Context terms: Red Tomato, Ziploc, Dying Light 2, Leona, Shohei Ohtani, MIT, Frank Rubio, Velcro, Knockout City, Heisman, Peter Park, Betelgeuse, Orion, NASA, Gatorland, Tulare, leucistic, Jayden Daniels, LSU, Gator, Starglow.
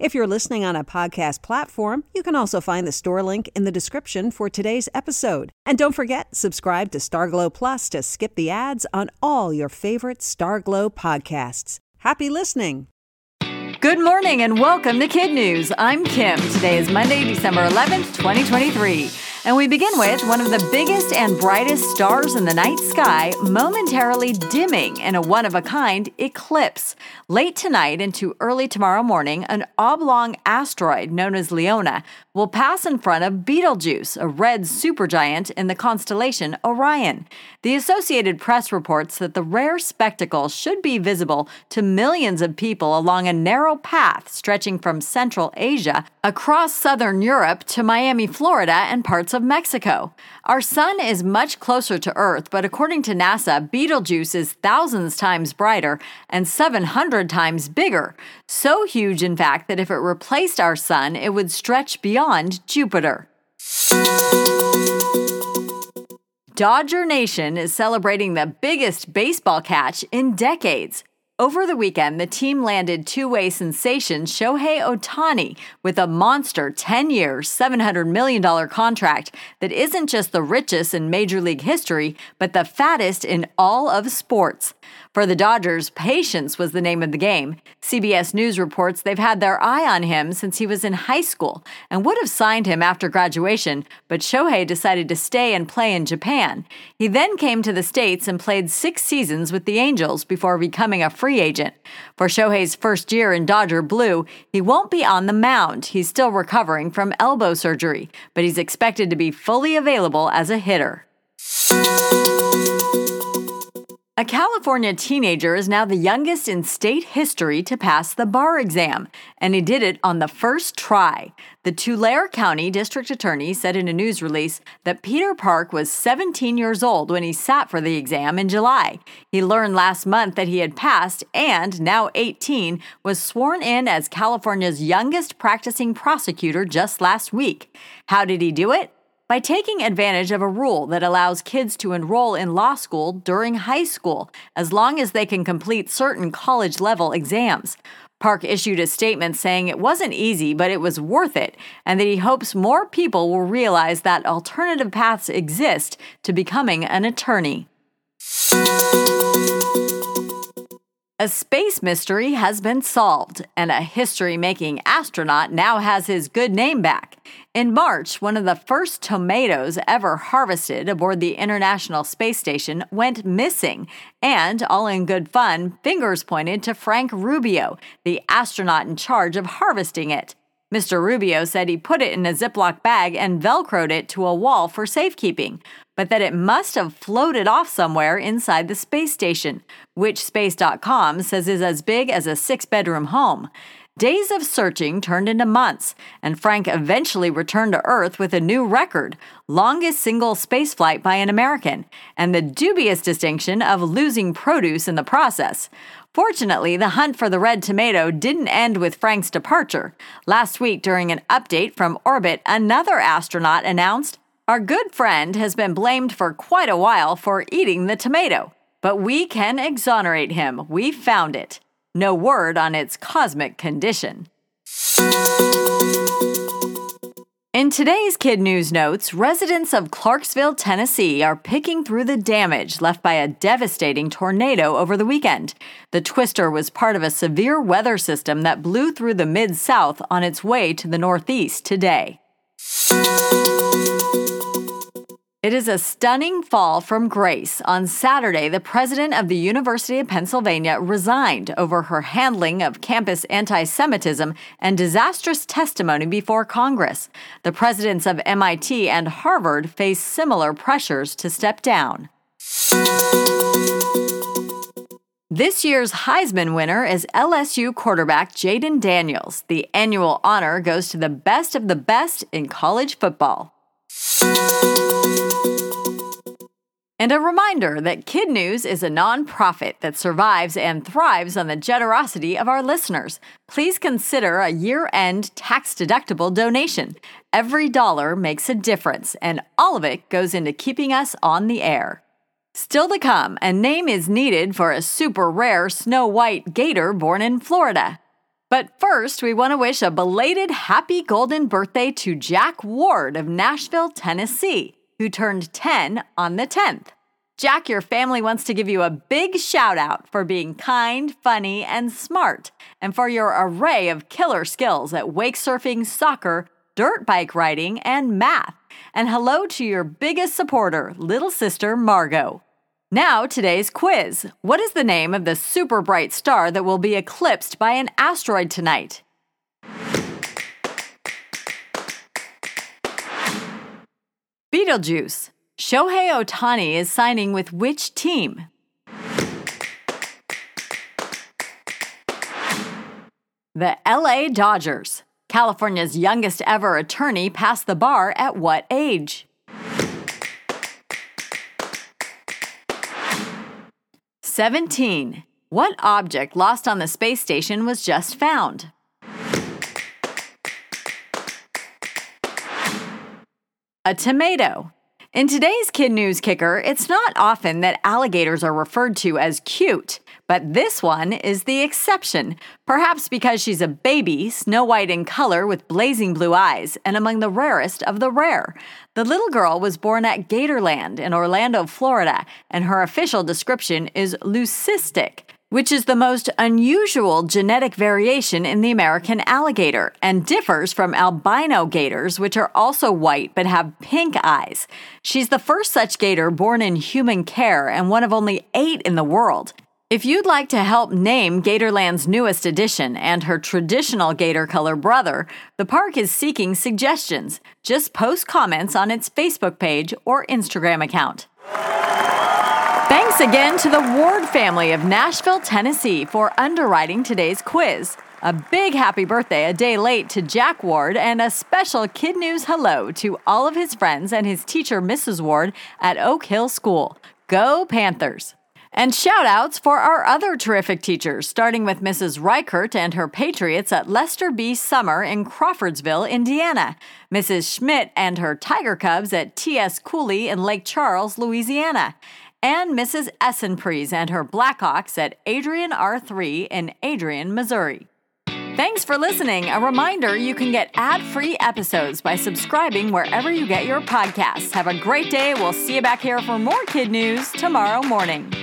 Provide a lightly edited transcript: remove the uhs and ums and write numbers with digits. If you're listening on a podcast platform, you can also find the store link in the description for today's episode. And don't forget, subscribe to Starglow Plus to skip the ads on all your favorite Starglow podcasts. Happy listening! Good morning and welcome to Kid News. I'm Kim. Today is Monday, December 11th, 2023. And we begin with one of the biggest and brightest stars in the night sky momentarily dimming in a one-of-a-kind eclipse. Late tonight into early tomorrow morning, an oblong asteroid known as Leona will pass in front of Betelgeuse, a red supergiant in the constellation Orion. The Associated Press reports that the rare spectacle should be visible to millions of people along a narrow path stretching from Central Asia across southern Europe to Miami, Florida, and parts of Mexico. Our sun is much closer to Earth, but according to NASA, Betelgeuse is thousands times brighter and 700 times bigger. So huge, in fact, that if it replaced our sun, it would stretch beyond Jupiter. Dodger Nation is celebrating the biggest baseball catch in decades. Over the weekend, the team landed two-way sensation Shohei Ohtani with a monster 10-year, $700 million contract that isn't just the richest in Major League history, but the fattest in all of sports. For the Dodgers, patience was the name of the game. CBS News reports they've had their eye on him since he was in high school and would have signed him after graduation, but Shohei decided to stay and play in Japan. He then came to the States and played 6 seasons with the Angels before becoming a free agent. For Shohei's first year in Dodger blue, he won't be on the mound. He's still recovering from elbow surgery, but he's expected to be fully available as a hitter. A California teenager is now the youngest in state history to pass the bar exam, and he did it on the first try. The Tulare County District Attorney said in a news release that Peter Park was 17 years old when he sat for the exam in July. He learned last month that he had passed and, now 18, was sworn in as California's youngest practicing prosecutor just last week. How did he do it? By taking advantage of a rule that allows kids to enroll in law school during high school, as long as they can complete certain college-level exams. Park issued a statement saying it wasn't easy, but it was worth it, and that he hopes more people will realize that alternative paths exist to becoming an attorney. A space mystery has been solved, and a history-making astronaut now has his good name back. In March, one of the first tomatoes ever harvested aboard the International Space Station went missing, and, all in good fun, fingers pointed to Frank Rubio, the astronaut in charge of harvesting it. Mr. Rubio said he put it in a Ziploc bag and Velcroed it to a wall for safekeeping, but that it must have floated off somewhere inside the space station, which Space.com says is as big as a 6-bedroom home. Days of searching turned into months, and Frank eventually returned to Earth with a new record, longest single spaceflight by an American, and the dubious distinction of losing produce in the process. Fortunately, the hunt for the red tomato didn't end with Frank's departure. Last week, during an update from orbit, another astronaut announced, "Our good friend has been blamed for quite a while for eating the tomato, but we can exonerate him. We found it." No word on its cosmic condition. In today's Kid News Notes, residents of Clarksville, Tennessee are picking through the damage left by a devastating tornado over the weekend. The twister was part of a severe weather system that blew through the Mid-South on its way to the Northeast today. It is a stunning fall from grace. On Saturday, the president of the University of Pennsylvania resigned over her handling of campus anti-Semitism and disastrous testimony before Congress. The presidents of MIT and Harvard face similar pressures to step down. This year's Heisman winner is LSU quarterback Jayden Daniels. The annual honor goes to the best of the best in college football. And a reminder that Kid News is a nonprofit that survives and thrives on the generosity of our listeners. Please consider a year-end tax-deductible donation. Every dollar makes a difference, and all of it goes into keeping us on the air. Still to come, a name is needed for a super rare snow white gator born in Florida. But first, we want to wish a belated happy golden birthday to Jack Ward of Nashville, Tennessee, who turned 10 on the 10th. Jack, your family wants to give you a big shout-out for being kind, funny, and smart, and for your array of killer skills at wake surfing, soccer, dirt bike riding, and math. And hello to your biggest supporter, little sister Margot. Now, today's quiz. What is the name of the super bright star that will be eclipsed by an asteroid tonight? Betelgeuse. Shohei Ohtani is signing with which team? The LA Dodgers. California's youngest ever attorney passed the bar at what age? What object lost on the space station was just found? A tomato. In today's Kid News Kicker, it's not often that alligators are referred to as cute, but this one is the exception, perhaps because she's a baby, snow white in color with blazing blue eyes, and among the rarest of the rare. The little girl was born at Gatorland in Orlando, Florida, and her official description is leucistic, which is the most unusual genetic variation in the American alligator and differs from albino gators, which are also white but have pink eyes. She's the first such gator born in human care and one of only 8 in the world. If you'd like to help name Gatorland's newest addition and her traditional gator color brother, the park is seeking suggestions. Just post comments on its Facebook page or Instagram account. Thanks again to the Ward family of Nashville, Tennessee for underwriting today's quiz. A big happy birthday a day late to Jack Ward, and a special Kid News hello to all of his friends and his teacher, Mrs. Ward, at Oak Hill School. Go Panthers! And shout-outs for our other terrific teachers, starting with Mrs. Reichert and her Patriots at Lester B. Summer in Crawfordsville, Indiana, Mrs. Schmidt and her Tiger Cubs at T.S. Cooley in Lake Charles, Louisiana, and Mrs. Essenpries and her Blackhawks at Adrian R3 in Adrian, Missouri. Thanks for listening. A reminder, you can get ad-free episodes by subscribing wherever you get your podcasts. Have a great day. We'll see you back here for more Kid News tomorrow morning.